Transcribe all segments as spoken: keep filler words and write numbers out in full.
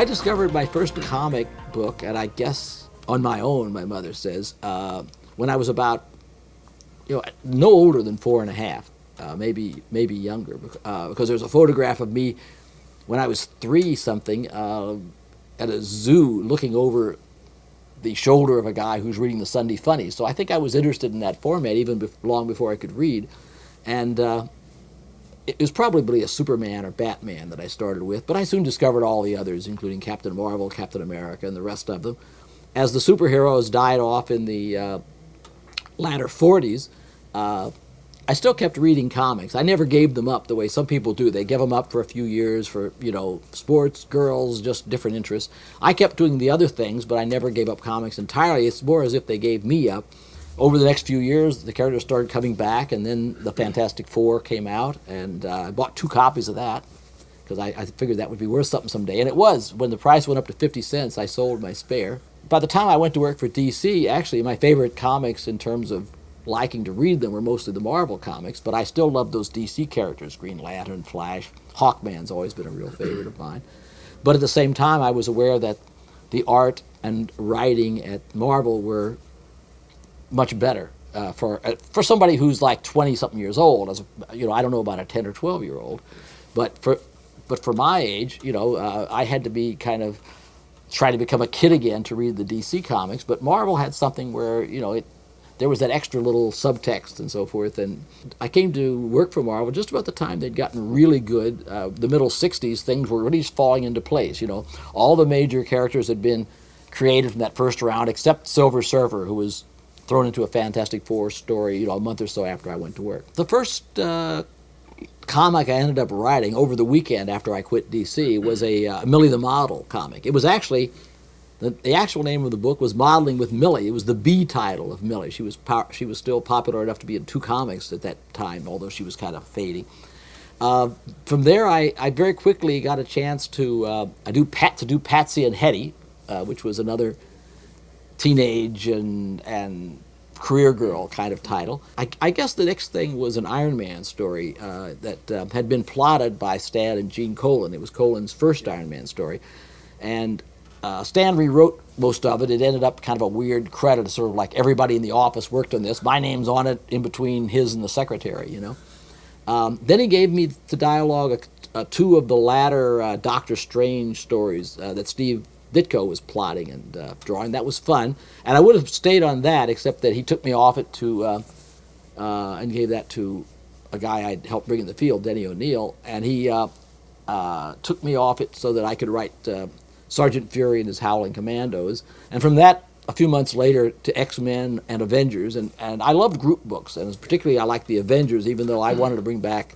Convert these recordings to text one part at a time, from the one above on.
I discovered my first comic book, and I guess on my own, my mother says, uh, when I was about, you know, no older than four and a half, uh, maybe maybe younger, uh, because there's a photograph of me when I was three something uh, at a zoo looking over the shoulder of a guy who's reading the Sunday Funny. So I think I was interested in that format even be long before I could read, and. Uh, It was probably a Superman or Batman that I started with, but I soon discovered all the others, including Captain Marvel, Captain America, and the rest of them. As the superheroes died off in the uh, latter forties, uh, I still kept reading comics. I never gave them up the way some people do. They give them up for a few years for, you know, sports, girls, just different interests. I kept doing the other things, but I never gave up comics entirely. It's more as if they gave me up. Over the next few years, the characters started coming back, and then the Fantastic Four came out, and uh, I bought two copies of that because I, I figured that would be worth something someday, and it was. When the price went up to fifty cents, I sold my spare. By the time I went to work for D C, actually, my favorite comics in terms of liking to read them were mostly the Marvel comics, but I still loved those D C characters, Green Lantern, Flash. Hawkman's always been a real favorite of mine. But at the same time, I was aware that the art and writing at Marvel were much better uh, for uh, for somebody who's like twenty something years old. As a, you know, I don't know about a ten or twelve year old, but for but for my age, you know, uh, I had to be kind of try to become a kid again to read the D C comics. But Marvel had something where, you know, it there was that extra little subtext and so forth. And I came to work for Marvel just about the time they'd gotten really good. Uh, the middle sixties, things were really falling into place. You know, all the major characters had been created from that first round, except Silver Surfer, who was thrown into a Fantastic Four story, you know, a month or so after I went to work. The first uh, comic I ended up writing over the weekend after I quit D C was a uh, Millie the Model comic. It was actually, the, the actual name of the book was Modeling with Millie. It was the B title of Millie. She was, she was still popular enough to be in two comics at that time, although she was kind of fading. Uh, from there, I, I very quickly got a chance to, uh, I do Pat, to do Patsy and Hedy, uh, which was another teenage and and career girl kind of title. I, I guess the next thing was an Iron Man story uh, that uh, had been plotted by Stan and Gene Colan. It was Colan's first Iron Man story, and uh, Stan rewrote most of it. It ended up kind of a weird credit, sort of like everybody in the office worked on this. My name's on it in between his and the secretary, you know. Um, then he gave me the dialogue, uh, two of the latter uh, Doctor Strange stories uh, that Steve Ditko was plotting and uh, drawing. That was fun, and I would have stayed on that, except that he took me off it to uh, uh, and gave that to a guy I'd helped bring in the field, Denny O'Neill, and he uh, uh, took me off it so that I could write uh, Sergeant Fury and his Howling Commandos. And from that, a few months later, to X-Men and Avengers, and, and I loved group books, and particularly I liked the Avengers, even though I wanted to bring back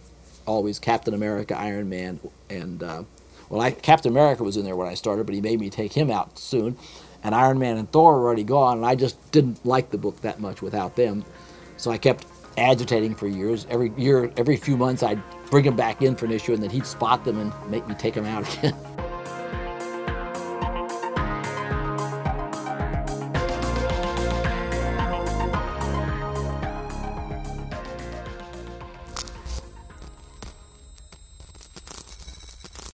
always Captain America, Iron Man, and uh, Well, I, Captain America was in there when I started, but he made me take him out soon. And Iron Man and Thor were already gone, and I just didn't like the book that much without them. So I kept agitating for years. Every year, every few months, I'd bring them back in for an issue, and then he'd spot them and make me take them out again.